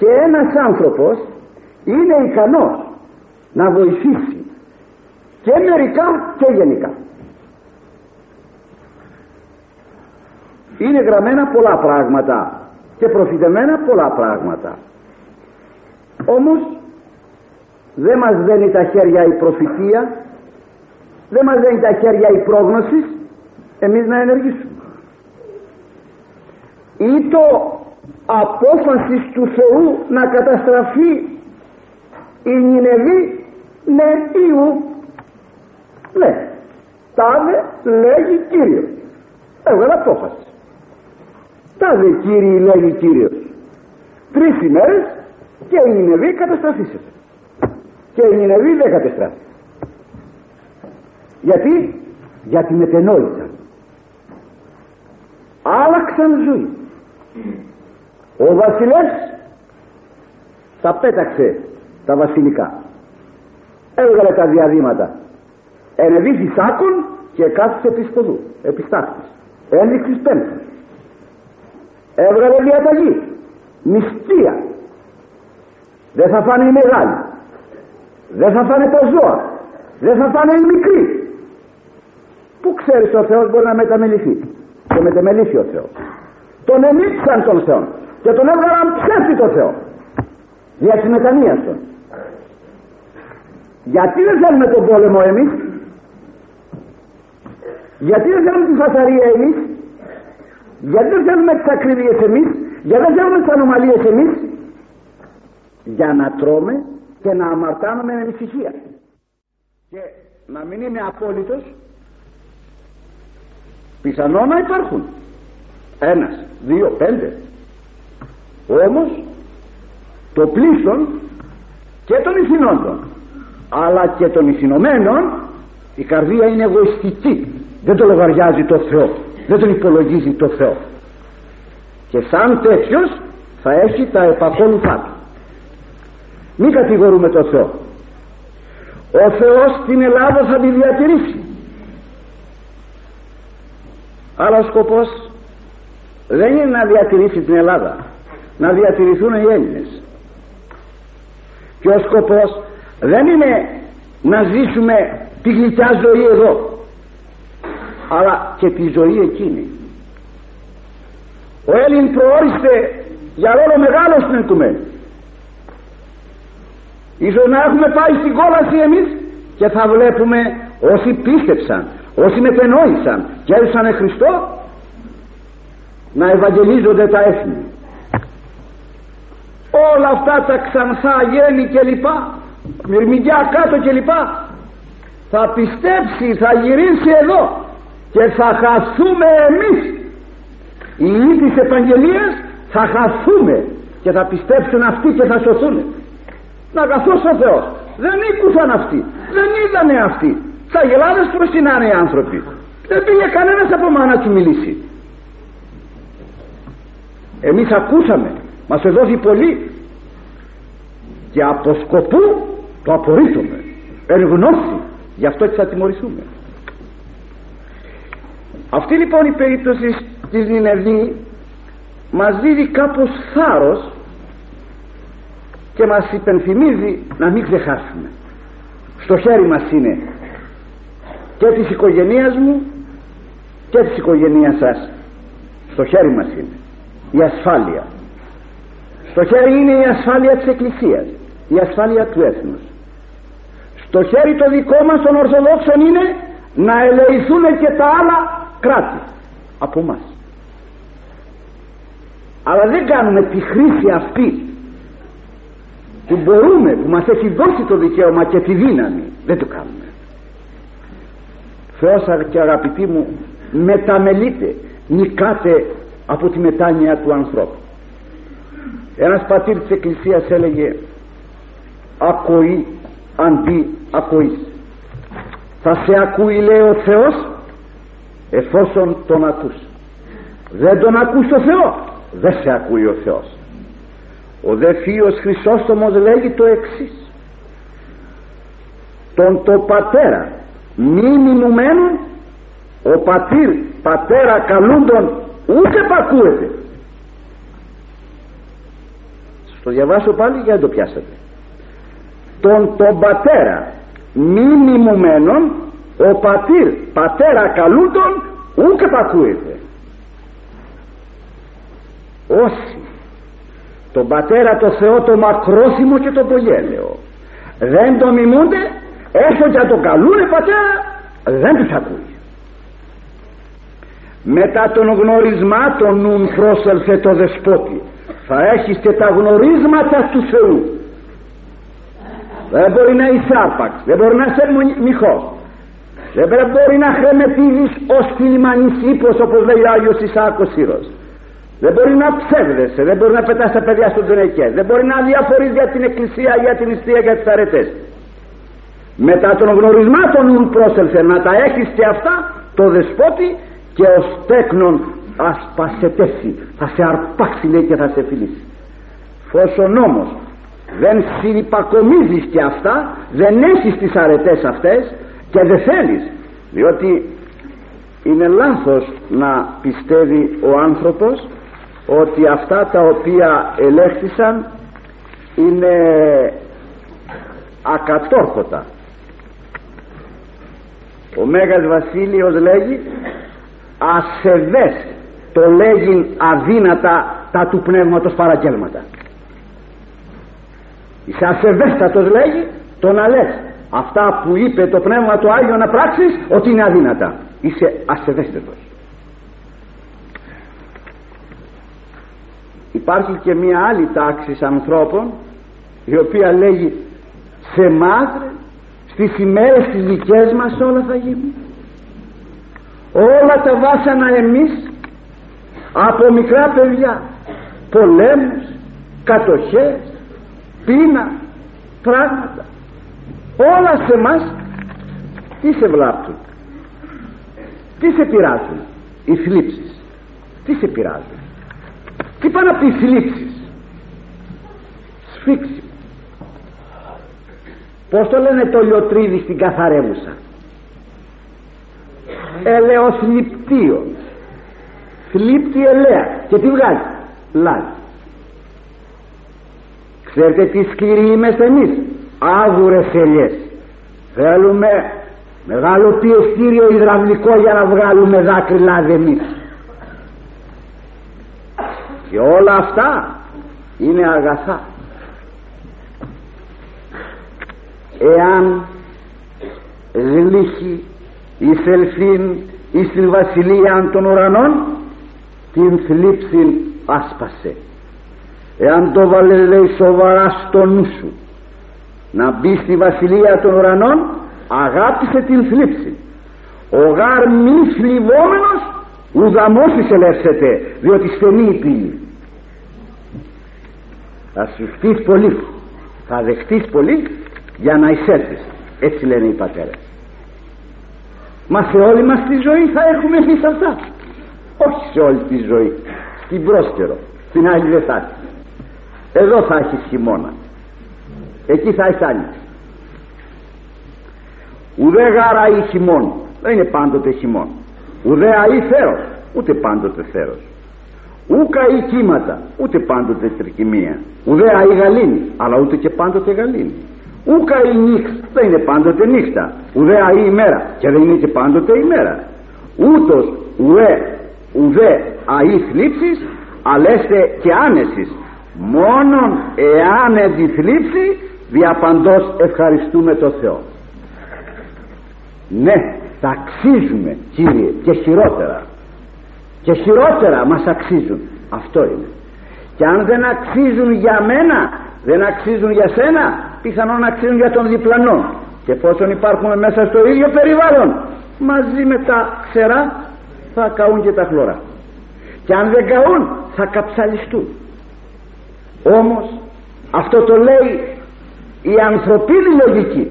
Και ένας άνθρωπος είναι ικανός να βοηθήσει και μερικά και γενικά. Είναι γραμμένα πολλά πράγματα και προφητεμένα πολλά πράγματα. Όμως δεν μας δένει τα χέρια η προφητεία, δεν μας δένει τα χέρια η πρόγνωση εμείς να ενεργήσουμε. Ή το απόφαση του Θεού να καταστραφεί η Νινεβή με Ιού. Ναι, τάδε λέγει Κύριος. Έβγαλε απόφαση. Τάδε Κύριοι λέγει Κύριος. 3 ημέρες και η Νινεβή καταστραφήσεται. Και η Νινεβή δεν κατεστράφηκε. Γιατί? Γιατί μετενόησαν. Άλλαξαν ζωή. Ο βασιλεύς τα πέταξε τα βασιλικά. Έβγαλε τα διαδήματα. Ενεβεί θυσάκων και κάθισε επιστοδού. Επιστάκτης. Ένδειξης πένθος. Έβγαλε διαταγή. Νηστεία. Δεν θα φάνε οι μεγάλοι. Δεν θα φάνε τα ζώα. Δεν θα φάνε οι μικροί. Πού ξέρεις ο Θεός μπορεί να μεταμεληθεί? Και μετεμελήθη ο Θεός. Τον ενίξαν τον Θεό και τον έβγαλαν ψεύτη τον Θεό δια της μετανοίας των. Γιατί δεν θέλουμε τον πόλεμο εμείς? Γιατί δεν θέλουμε τη φασαρία εμείς? Γιατί δεν θέλουμε τις ακρίβειες εμείς? Γιατί δεν θέλουμε τις ανομαλίες εμείς? Για να τρώμε και να αμαρτάνουμε με ησυχία και να μην είμαι απόλυτος. Πιθανό να υπάρχουν 1, 2, 5, όμως το πλήθος και των ηθινόντων αλλά και των ηθινομένων, η καρδία είναι εγωιστική, δεν το λογαριάζει το Θεό, δεν τον υπολογίζει το Θεό, και σαν τέτοιος θα έχει τα επακόλουθά του. Μην κατηγορούμε τον Θεό. Ο Θεός την Ελλάδα θα τη διατηρήσει. Αλλά ο σκοπός δεν είναι να διατηρήσει την Ελλάδα, να διατηρηθούν οι Έλληνες. Και ο σκοπός δεν είναι να ζήσουμε τη γλυκιά ζωή εδώ, αλλά και τη ζωή εκείνη. Ο Έλλην προόριστε για ρόλο μεγάλο στην οικουμένη. Ίσως να έχουμε πάει στην κόλαση εμείς και θα βλέπουμε όσοι πίστεψαν, όσοι μετενόησαν και έδωσαν Χριστό να ευαγγελίζονται τα έθνη. Όλα αυτά τα ξανθά γέννη και λοιπά, μυρμηγκιά κάτω και λοιπά, θα πιστέψει, θα γυρίσει εδώ και θα χαθούμε εμείς. Οι ίδιοι της επαγγελίας θα χαθούμε και θα πιστέψουν αυτοί και θα σωθούν. Να καθώς ο Θεός, δεν νίκουσαν αυτοί, δεν είδανε αυτοί, στα γελάδες προς την άνε οι άνθρωποι, δεν πήγε κανένας από μάνα του μιλήσει. Εμείς ακούσαμε, μας εδόθη πολύ και από σκοπού το απορρίπτουμε εν γνώση, γι' αυτό και θα τιμωρηθούμε. Αυτή λοιπόν η περίπτωση της Νινεβή μας δίδει κάπως θάρρος και μας υπενθυμίζει να μην ξεχάσουμε. Στο χέρι μας είναι και της οικογένειας μου και της οικογένειας σας. Στο χέρι μας είναι η ασφάλεια. Στο χέρι είναι η ασφάλεια της Εκκλησίας, η ασφάλεια του έθνους. Στο χέρι το δικό μας των Ορθοδόξων είναι να ελεηθούν και τα άλλα κράτη από μας. Αλλά δεν κάνουμε τη χρήση αυτή που μπορούμε, που μας έχει δώσει το δικαίωμα και τη δύναμη, δεν το κάνουμε. Θεός και αγαπητοί μου, μεταμελείτε, νικάτε από τη μετάνοια του ανθρώπου. Ένας πατήρ της Εκκλησίας έλεγε «Ακοή αντί ακοής». Θα σε ακούει, λέει, ο Θεός εφόσον τον ακούς. Δεν τον ακούς το Θεό, δεν σε ακούει ο Θεός. Ο δε Φίος Χρυσόστομος λέγει το εξής: τον το πατέρα μη μηνουμένον, ο πατήρ πατέρα καλούντον ούτε πακούεται. Στο διαβάσω πάλι για να το πιάσετε. Τον πατέρα μη μηνουμένον, ο πατήρ πατέρα καλούντον ούτε πακούεται. Όσοι τον πατέρα το Θεό το μακρόθυμο και το πογέλαιο δεν το μιμούνται, έστω και να τον καλούνε πατέρα, δεν τους ακούει. Μετά των γνωρισμάτων νουν πρόσελθε το δεσπότη, θα έχεις και τα γνωρίσματα του Θεού. Δεν μπορεί να είσαι άπαξ, δεν μπορεί να είσαι μοιχός, δεν μπορεί να χρεμετίζεις ως τυλιμανισίπος, όπως λέει ο Άγιος Ισάκος Ήρος. Δεν μπορεί να ψεύδεσαι, δεν μπορεί να πετάς τα παιδιά στον τενεκέ, δεν μπορεί να διαφορείς για την εκκλησία, για την νηστεία, για τις αρετές. Μετά των γνωρισμάτων ουν πρόσελθε, να τα έχεις και αυτά, το δεσπότη, και ως τέκνον ασπασετέσει, θα σε αρπάξει, λέει, και θα σε φιλήσει. Φόσον όμως δεν συνυπακομίζεις και αυτά, δεν έχεις τις αρετές αυτές και δεν θέλεις, διότι είναι λάθος να πιστεύει ο άνθρωπος ότι αυτά τα οποία ελέγχθησαν είναι ακατόρθωτα. Ο Μέγας Βασίλειος λέγει ασεβές το λέγειν αδύνατα τα του πνεύματος παραγγέλματα. Είσαι ασεβέστατος, λέγει, το να λες αυτά που είπε το πνεύμα του Άγιο να πράξεις ότι είναι αδύνατα. Είσαι ασεβέστατος. Υπάρχει και μια άλλη τάξη ανθρώπων η οποία λέγει σε εμάς στις ημέρες τις δικές μας όλα θα γίνουν. Όλα τα βάσανα εμείς από μικρά παιδιά, πολέμους, κατοχές, πείνα, πράγματα, όλα σε εμάς τι σε βλάπτουν, τι σε πειράζουν? Οι θλίψεις. Τι σε πειράζουν? Τι πάνε από τις θλίψεις? Σφίξιμο. Πώς το λένε το λιωτρίδι στην καθαρέμουσα? Ελαιοθλιπτίον. Θλίπτη ελαία. Και τι βγάζει? Λάδι. Ξέρετε τι σκληροί είμαστε εμείς? Άγουρες ελιές. Θέλουμε μεγάλο πιεστήριο υδραυλικό για να βγάλουμε δάκρυ λάδι εμείς. Και όλα αυτά είναι αγαθά. Εάν γλύχει εισελθήν εις την βασιλείαν των ουρανών, την θλίψην άσπασε. Εάν το βάλε, λέει, σοβαρά στο νου σου να μπει στη βασιλεία των ουρανών, αγάπησε την θλίψη. Ο γάρ μη θλιβόμενος ουδαμός ελεύσεται, διότι στενή η πύλη. Θα σφιχτείς πολύ, θα δεχτείς πολύ για να εισέλθεις, έτσι λένε οι πατέρες. Μα σε όλη μας τη ζωή θα έχουμε εμείς αυτά? Όχι σε όλη τη ζωή, στην πρόσχερο, στην άλλη δεν θα έχεις. Εδώ θα έχεις χειμώνα, εκεί θα έχεις άνοιξη. Ουδέ γάρα ή χειμών, δεν είναι πάντοτε χειμών. Ουδέ αή θέρος, ούτε πάντοτε θέρος. Ούκα ή κύματα, ούτε πάντοτε τρικυμία. Ουδέ αή γαλήνη, αλλά ούτε και πάντοτε γαλήνη. Ούκα η νύχτα, δεν είναι πάντοτε νύχτα. Ουδέ αή ημέρα, και δεν είναι και πάντοτε ημέρα. Ούτως ουδέ αή θλίψης, αλέστε και άνεσης. Μόνον εάν εθλίψει, διαπαντός ευχαριστούμε το Θεό. Ναι, τα αξίζουμε, Κύριε, και χειρότερα. Και χειρότερα μας αξίζουν. Αυτό είναι. Και αν δεν αξίζουν για μένα, δεν αξίζουν για σένα, πιθανόν αξίζουν για τον διπλανό. Και εφόσον υπάρχουμε μέσα στο ίδιο περιβάλλον, μαζί με τα ξερά θα καούν και τα χλωρά. Και αν δεν καούν, θα καψαλιστούν. Όμως αυτό το λέει η ανθρωπίνη λογική.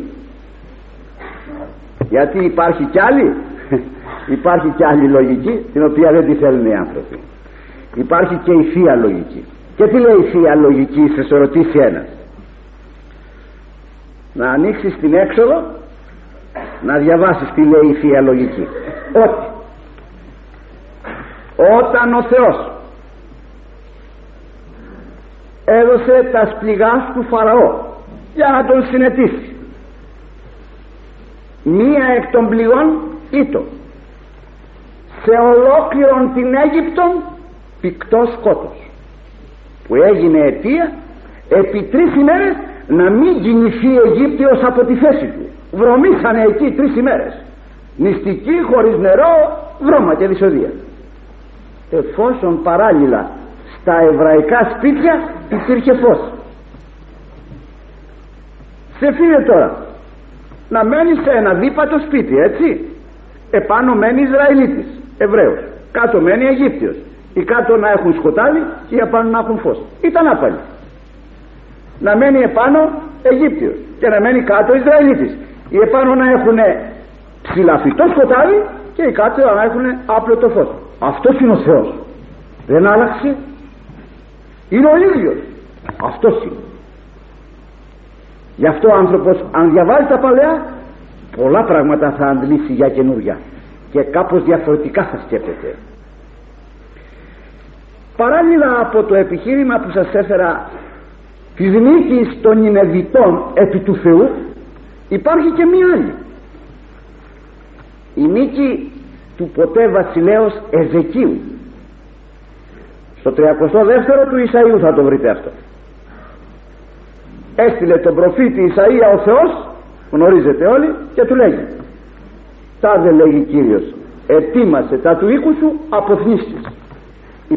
Γιατί υπάρχει κι άλλη, υπάρχει κι άλλη λογική, την οποία δεν τη θέλουν οι άνθρωποι. Υπάρχει και η θεία λογική. Και τι λέει η θεία λογική, σε ρωτήσει ένας? Να ανοίξεις την έξοδο, να διαβάσεις τι λέει η θεία λογική. Ότι όταν ο Θεός έδωσε τα σπληγά του Φαραώ για να τον συνετίσει, μία εκ των πληγών ήτο σε ολόκληρον την Αίγυπτον πικτό σκότος, που έγινε αιτία επί 3 ημέρες να μην κινηθεί η Αιγύπτιος από τη θέση του. Βρωμήσανε εκεί 3 ημέρες νηστικοί, χωρίς νερό, βρώμα και δυσοδεία. Εφόσον παράλληλα στα εβραϊκά σπίτια υπήρχε φως, σε φύγε τώρα να μένει σε ένα δίπατο σπίτι, έτσι? Επάνω μένει Ισραηλίτης, Εβραίος, κάτω μένει Αιγύπτιος. Οι κάτω να έχουν σκοτάδι και οι επάνω να έχουν φως. Ήταν άπαλοι. Να μένει επάνω Αιγύπτιος και να μένει κάτω Ισραηλίτης. Οι επάνω να έχουν ψηλαφιτό σκοτάδι και οι κάτω να έχουν άπλωτο φως. Αυτός είναι ο Θεός. Δεν άλλαξε. Είναι ο ίδιος. Αυτός είναι. Γι' αυτό ο άνθρωπος, αν διαβάζει τα παλαιά, πολλά πράγματα θα αντλήσει για καινούρια και κάπως διαφορετικά θα σκέφτεται. Παράλληλα από το επιχείρημα που σας έφερα της νίκης των Ινεβιτών επί του Θεού, υπάρχει και μία άλλη. Η νίκη του ποτέ βασιλέως Εζεκίου. Στο 32ο του Ισαΐου θα το βρείτε αυτό. Έστειλε τον προφήτη Ισαΐα ο Θεός, γνωρίζετε όλοι, και του λέγει: τάδε, λέγει, Κύριος, ετοίμασε τα του οίκου σου αποθνίσεις.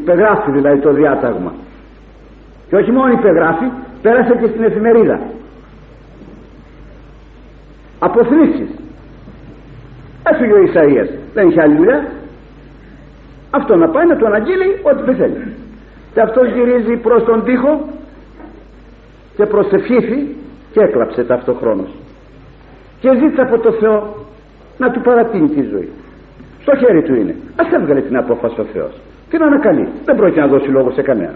Υπεγράφει δηλαδή το διάταγμα. Και όχι μόνο υπεγράφει, πέρασε και στην εφημερίδα. Αποθνίσεις. Έφυγε ο Ισαΐας, δεν είχε άλλη δουλειά. Αυτό να πάει να του αναγγείλει ό,τι πεθαίνει. Και αυτός γυρίζει προς τον τοίχο και προσευχήθη και έκλαψε ταυτοχρόνως και ζήτησε από το Θεό να του παρατείνει τη ζωή. Στο χέρι του είναι. Ας έβγαλε την απόφαση ο Θεός, την ανακαλεί, δεν πρόκειται να δώσει λόγο σε κανένα.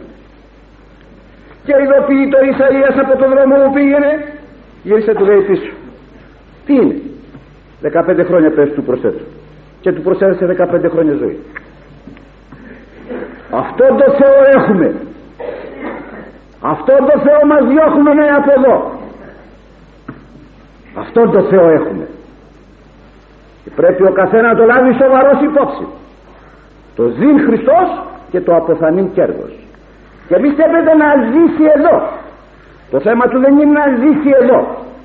Και ειδοποιεί το Ισαΐας από τον δρόμο που πήγαινε, γύρισε του λέει πίσω. Τι είναι? 15 χρόνια πες του προσέτου, και του προσέθεσε 15 χρόνια ζωή. Αυτόν τον Θεό έχουμε. Αυτόν τον Θεό μας διώχνουμε, ναι, από εδώ. Αυτόν τον Θεό έχουμε. Και πρέπει ο καθένα να το λάβει σοβαρός υπόψη. Το ζήν Χριστός και το αποθανήν κέρδος. Και εμείς έπρεπε να ζήσει εδώ. Το θέμα του δεν είναι να ζήσει εδώ.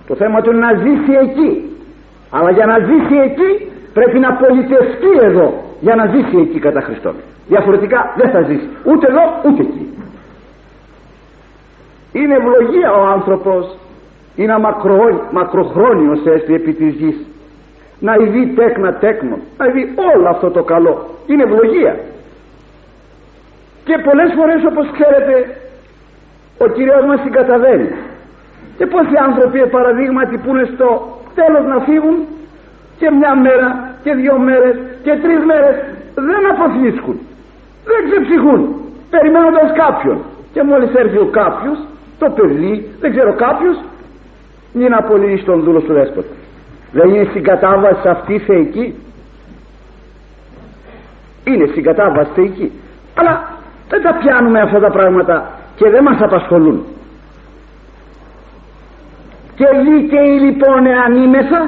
Το θέμα του είναι να ζήσει εκεί. Αλλά για να ζήσει εκεί πρέπει να πολιτευτεί εδώ, για να ζήσει εκεί κατά Χριστόν. Διαφορετικά δεν θα ζήσει ούτε εδώ ούτε εκεί. Είναι ευλογία ο άνθρωπος, είναι μακροχρόνιος έστει επί της γης, να ειδεί τέκνα τέκνο, να ειδεί όλο αυτό το καλό. Είναι ευλογία. Και πολλές φορές, όπως ξέρετε, ο Κυρίος μας συγκαταβαίνει. Και πόσοι άνθρωποι παραδείγματι που είναι στο τέλος να φύγουν, και μια μέρα και δύο μέρες και τρεις μέρες δεν αποφύσκουν, δεν ξεψυχούν, περιμένοντας κάποιον. Και μόλις έρθει ο κάποιος, το παιδί, δεν ξέρω κάποιος, είναι να απολύσει τον δούλο του δέσποτη. Δεν είναι συγκατάβαση αυτή σε εκεί? Είναι συγκατάβαση σε εκεί, αλλά δεν τα πιάνουμε αυτά τα πράγματα και δεν μας απασχολούν. Και δίκαιοι λοιπόν εάν είμεθα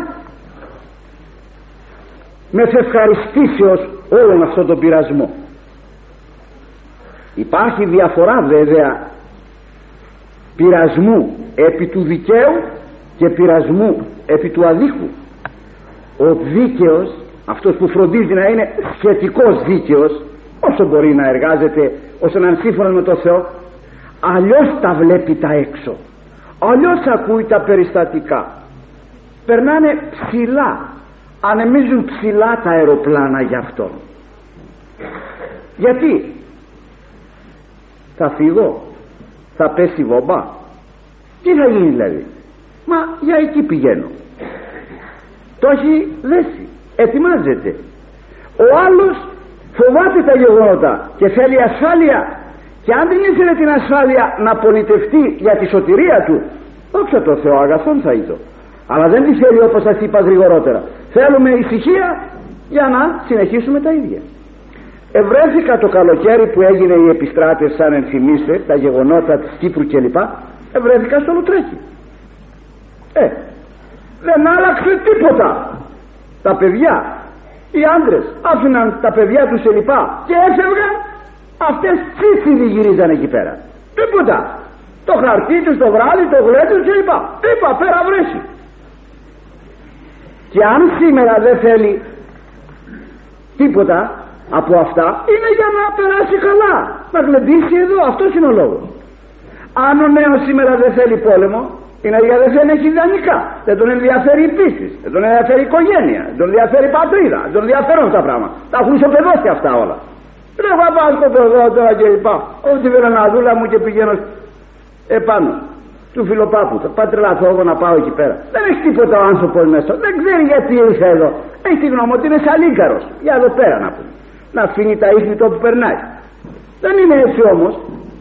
μεθ' ευχαριστήσεως όλον αυτόν τον πειρασμό. Υπάρχει διαφορά βέβαια πειρασμού επί του δικαίου και πειρασμού επί του αδίκου. Ο δίκαιος, αυτός που φροντίζει να είναι σχετικός δίκαιος όσο μπορεί να εργάζεται, ώστε να είναι σύμφωνα με τον Θεό, αλλιώς τα βλέπει τα έξω, αλλιώς ακούει τα περιστατικά. Περνάνε ψηλά, ανεμίζουν ψηλά τα αεροπλάνα γι' αυτό. Γιατί? Θα φύγω, θα πέσει βόμπα, τι θα γίνει δηλαδή? Μα για εκεί πηγαίνω. Το έχει δέσει, ετοιμάζεται. Ο άλλος φοβάται τα γεγονότα και θέλει ασφάλεια, και αν δεν ήθελε την ασφάλεια να πολιτευτεί για τη σωτηρία του, δόξα τω Θεώ, αγαθόν θα ήταν, αλλά δεν τη θέλει, όπως σας είπα γρηγορότερα. Θέλουμε ησυχία για να συνεχίσουμε τα ίδια. Ευρέθηκα το καλοκαίρι που έγινε η επιστράτευση, αν ενθυμίστε τα γεγονότα της Κύπρου κλπ, ευρέθηκα στο Λουτρέχι. Δεν άλλαξε τίποτα. Τα παιδιά, οι άντρες άφηναν τα παιδιά τους κλπ και έφευγαν, αυτές τσίτσιδοι γυρίζαν εκεί πέρα. Τίποτα. Το χαρτί τους το βράδυ, το γλέτος κλπ. Είπα πέρα βρέσει. Και αν σήμερα δεν θέλει τίποτα από αυτά, είναι για να περάσει καλά, να γλεντήσει εδώ. Αυτός είναι ο λόγος. Αν ο νέος σήμερα δεν θέλει πόλεμο, είναι γιατί δεν έχει ιδανικά, δεν τον ενδιαφέρει η πίστη, δεν τον ενδιαφέρει η οικογένεια, δεν τον ενδιαφέρει η πατρίδα, δεν τον ενδιαφέρουν αυτά τα πράγματα. Τα έχουν ισοπεδώσει αυτά όλα. Λέω πάω στο παιδό τώρα και είπα, ό,τι βελαναδούλα μου και πηγαίνω επάνω του φιλοπάπου. Πάω τρελαθώ εγώ να πάω εκεί πέρα. Δεν έχει τίποτα ο άνθρωπος μέσα, δεν ξέρει γιατί ήρθε εδώ. Έχει τη γνώμη ότι είναι σαλίκαρος. Για εδώ πέρα να πούμε. Να αφήνει τα ίχνη το που περνάει. Δεν είναι έτσι όμως,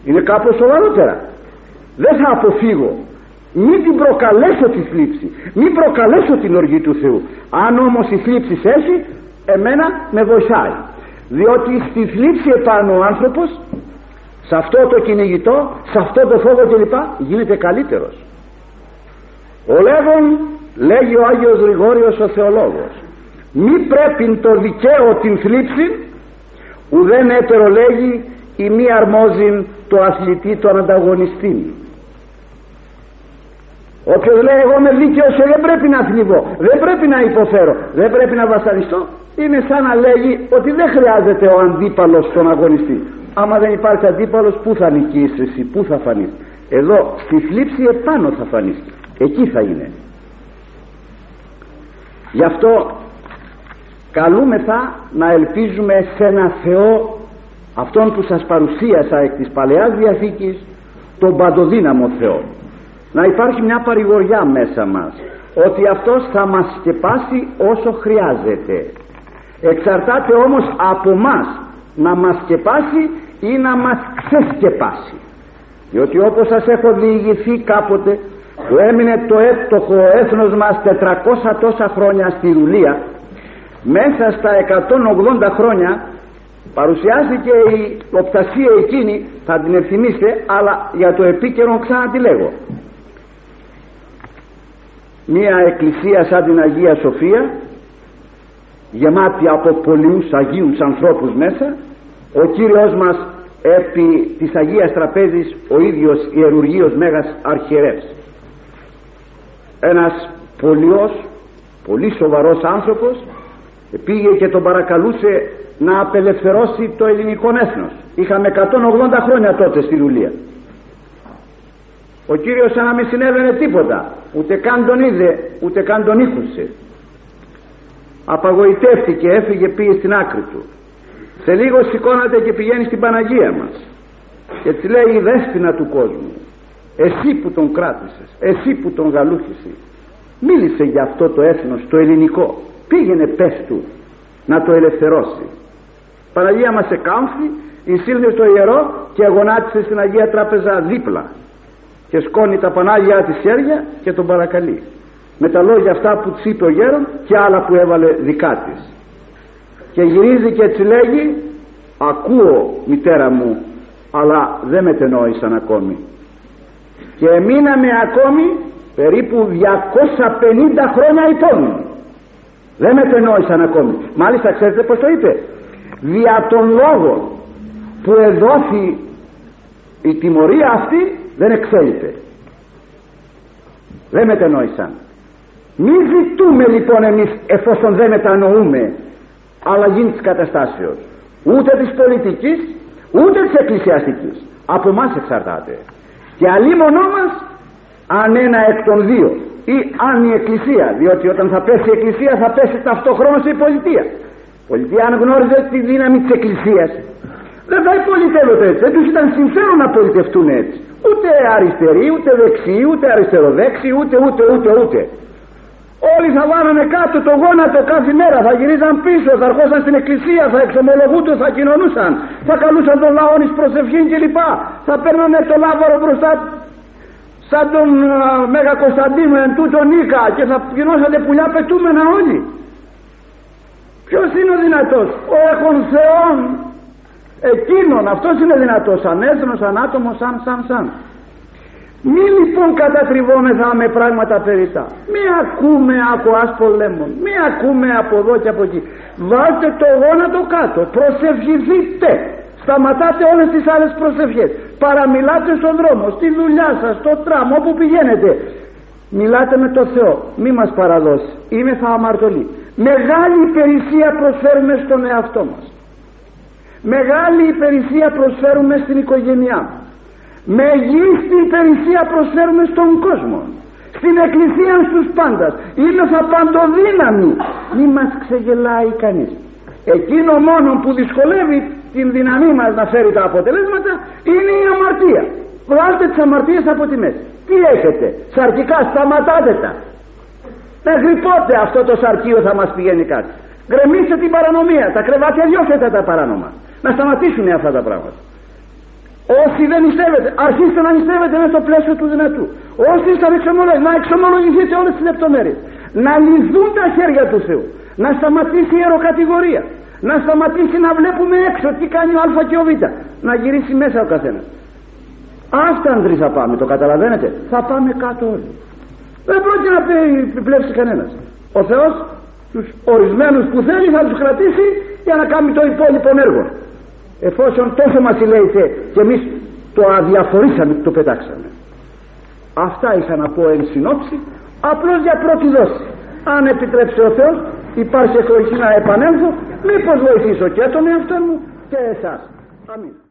είναι κάπως σοβαρότερα. Δεν θα αποφύγω. Μην την προκαλέσω τη θλίψη, μην προκαλέσω την οργή του Θεού. Αν όμως η θλίψη έχει, εμένα με βοηθάει, διότι στη θλίψη επάνω ο άνθρωπος, σε αυτό το κυνηγητό, σε αυτό το φόβο κλπ, γίνεται καλύτερος. Ο Λέγον, λέγει ο Άγιος Γρηγόριος ο Θεολόγος, μη πρέπει το δικαίο την θλίψη, ουδέν έτερο λέγει η μη αρμόζειν το αθλητή τον ανταγωνιστήν. Όποιος λέει εγώ είμαι δίκαιος, δεν πρέπει να θλιβώ, δεν πρέπει να υποφέρω, δεν πρέπει να βασανιστώ, είναι σαν να λέγει ότι δεν χρειάζεται ο αντίπαλος στον αγωνιστή. Άμα δεν υπάρχει αντίπαλος, πού θα νικήσεις εσύ, πού θα φανείς? Εδώ στη θλίψη επάνω θα φανείς, εκεί θα είναι. Γι' αυτό καλούμεθα να ελπίζουμε σε ένα Θεό, αυτόν που σας παρουσίασα εκ της Παλαιάς Διαθήκης, τον παντοδύναμο Θεό. Να υπάρχει μια παρηγοριά μέσα μας ότι αυτός θα μας σκεπάσει όσο χρειάζεται. Εξαρτάται όμως από μας να μας σκεπάσει ή να μας ξεσκεπάσει, διότι όπως σας έχω διηγηθεί κάποτε, που έμεινε το εύτοχο έθνος μας 400 τόσα χρόνια στη δουλεία, μέσα στα 180 χρόνια παρουσιάστηκε η οπτασία εκείνη, θα την ευθυμίστε, αλλά για το επίκαιρο ξανατιλέγω. Μία εκκλησία σαν την Αγία Σοφία, γεμάτη από πολλούς Αγίους ανθρώπους μέσα, ο Κύριος μας επί της Αγίας Τραπέζης ο ίδιος ιερουργείος Μέγας Αρχιερεύς, ένας πολύ σοβαρός άνθρωπος, πήγε και τον παρακαλούσε να απελευθερώσει το ελληνικό έθνος. Είχαμε 180 χρόνια τότε στη δουλεία. Ο Κύριος σαν να μην συνέβαινε τίποτα, ούτε καν τον είδε, ούτε καν τον ήχουσε. Απαγοητεύτηκε, έφυγε, πήγε στην άκρη του. Σε λίγο σηκώνεται και πηγαίνει στην Παναγία μας και τη λέει: η δέσποινα του κόσμου, εσύ που τον κράτησες, εσύ που τον γαλούχησες, μίλησε για αυτό το έθνος, το ελληνικό, πήγαινε πες του να το ελευθερώσει. Παναγία μας εκάμφθη, εισήλθε στο ιερό και αγωνάτισε στην Αγία Τράπεζα δίπλα και σκόνει τα πανάγια της χέρια και τον παρακαλεί με τα λόγια αυτά που της είπε ο γέρον και άλλα που έβαλε δικά της. Και γυρίζει και έτσι λέγει: ακούω μητέρα μου, αλλά δεν με τενόησαν ακόμη. Και εμείναμε ακόμη περίπου 250 χρόνια υπόμνη. Δεν με τενόησαν ακόμη. Μάλιστα, ξέρετε πως το είπε: δια των λόγων που εδόθη η τιμωρία αυτή δεν εξέλιπε. Δεν με τενόησαν. Μη ζητούμε λοιπόν εμείς, εφόσον δεν μετανοούμε, αλλαγή της καταστάσεως, ούτε της πολιτικής ούτε της εκκλησιαστικής. Από εμάς εξαρτάται. Και αλλήμονό μας αν ένα εκ των δύο, ή αν η εκκλησία, διότι όταν θα πέσει η εκκλησία θα πέσει ταυτόχρονα η πολιτεία. Η πολιτεία, αν γνώριζε τη δύναμη της εκκλησίας, δεν θα υπολιτεύονται έτσι. Δεν τους ήταν συμφέρον να πολιτευτούν έτσι, ούτε αριστεροί, ούτε δεξιοί, ούτε αριστεροδέξιοι, ούτε. Όλοι θα βάλανε κάτω το γόνατο κάθε μέρα, θα γυρίζαν πίσω, θα αρχόσαν στην εκκλησία, θα εξομολογούνταν, θα κοινωνούσαν, θα καλούσαν τον λαό εις προσευχή κλπ. Θα παίρνανε το λάβαρο μπροστά σαν τον Μέγα Κωνσταντίνο εν τούτο Νίκα και θα γινώσατε πουλιά πετούμενα όλοι. Ποιος είναι ο δυνατός? Ο έχων θεών, εκείνον, αυτός είναι δυνατός, σαν έθνος, σαν άτομο, σαν. Μη λοιπόν κατατριβόμεθα με πράγματα περιτά. Μη ακούμε από πολέμων, μη ακούμε από εδώ και από εκεί. Βάλτε το γόνατο κάτω, προσευχηθείτε. Σταματάτε όλες τις άλλες προσευχές. Παραμιλάτε στον δρόμο, στη δουλειά σας, στο τραμ, όπου πηγαίνετε. Μιλάτε με το Θεό, μη μας παραδώσει, είμεθα αμαρτωλοί. Μεγάλη υπηρεσία προσφέρουμε στον εαυτό μας. Μεγάλη υπηρεσία προσφέρουμε στην οικογένειά μας. Μεγίστη υπηρεσία προσφέρουμε στον κόσμο, στην εκκλησία, στους πάντας. Είναι θα παντοδύναμη, μη μας ξεγελάει κανείς. Εκείνο μόνο που δυσκολεύει την δύναμή μας να φέρει τα αποτελέσματα είναι η αμαρτία. Βγάλτε τις αμαρτίες από τη μέση. Τι έχετε? Σαρκικά, σταματάτε τα. Μέχρι πότε αυτό το σαρκείο θα μας πηγαίνει κάτι? Γκρεμίστε την παρανομία, τα κρεβάτια διώξετε τα παράνομα. Να σταματήσουν αυτά τα πράγματα. Όσοι δεν νηστεύετε, αρχίστε να νηστεύετε μέσα στο πλαίσιο του δυνατού. Όσοι ήσταν εξομολογημένοι, να εξομολογηθείτε όλες τις λεπτομέρειες. Να λυθούν τα χέρια του Θεού. Να σταματήσει η ιεροκατηγορία. Να σταματήσει να βλέπουμε έξω τι κάνει ο Α και ο Β. Να γυρίσει μέσα ο καθένας. Άφταντροι θα πάμε, το καταλαβαίνετε. Θα πάμε κάτω όλοι. Δεν πρόκειται να επιπλέψει κανένας. Ο Θεός τους ορισμένους που θέλει θα τους κρατήσει για να κάνει το υπόλοιπο έργο. Εφόσον τόσο μας λέτε και εμείς το αδιαφορήσαμε, το πετάξαμε. Αυτά είχα να πω εν συνόψη, απλώς για πρώτη δόση. Αν επιτρέψει ο Θεός, υπάρχει εκλογή να επανέλθω, μήπως βοηθήσω και τον εαυτό μου και εσάς. Αμήν.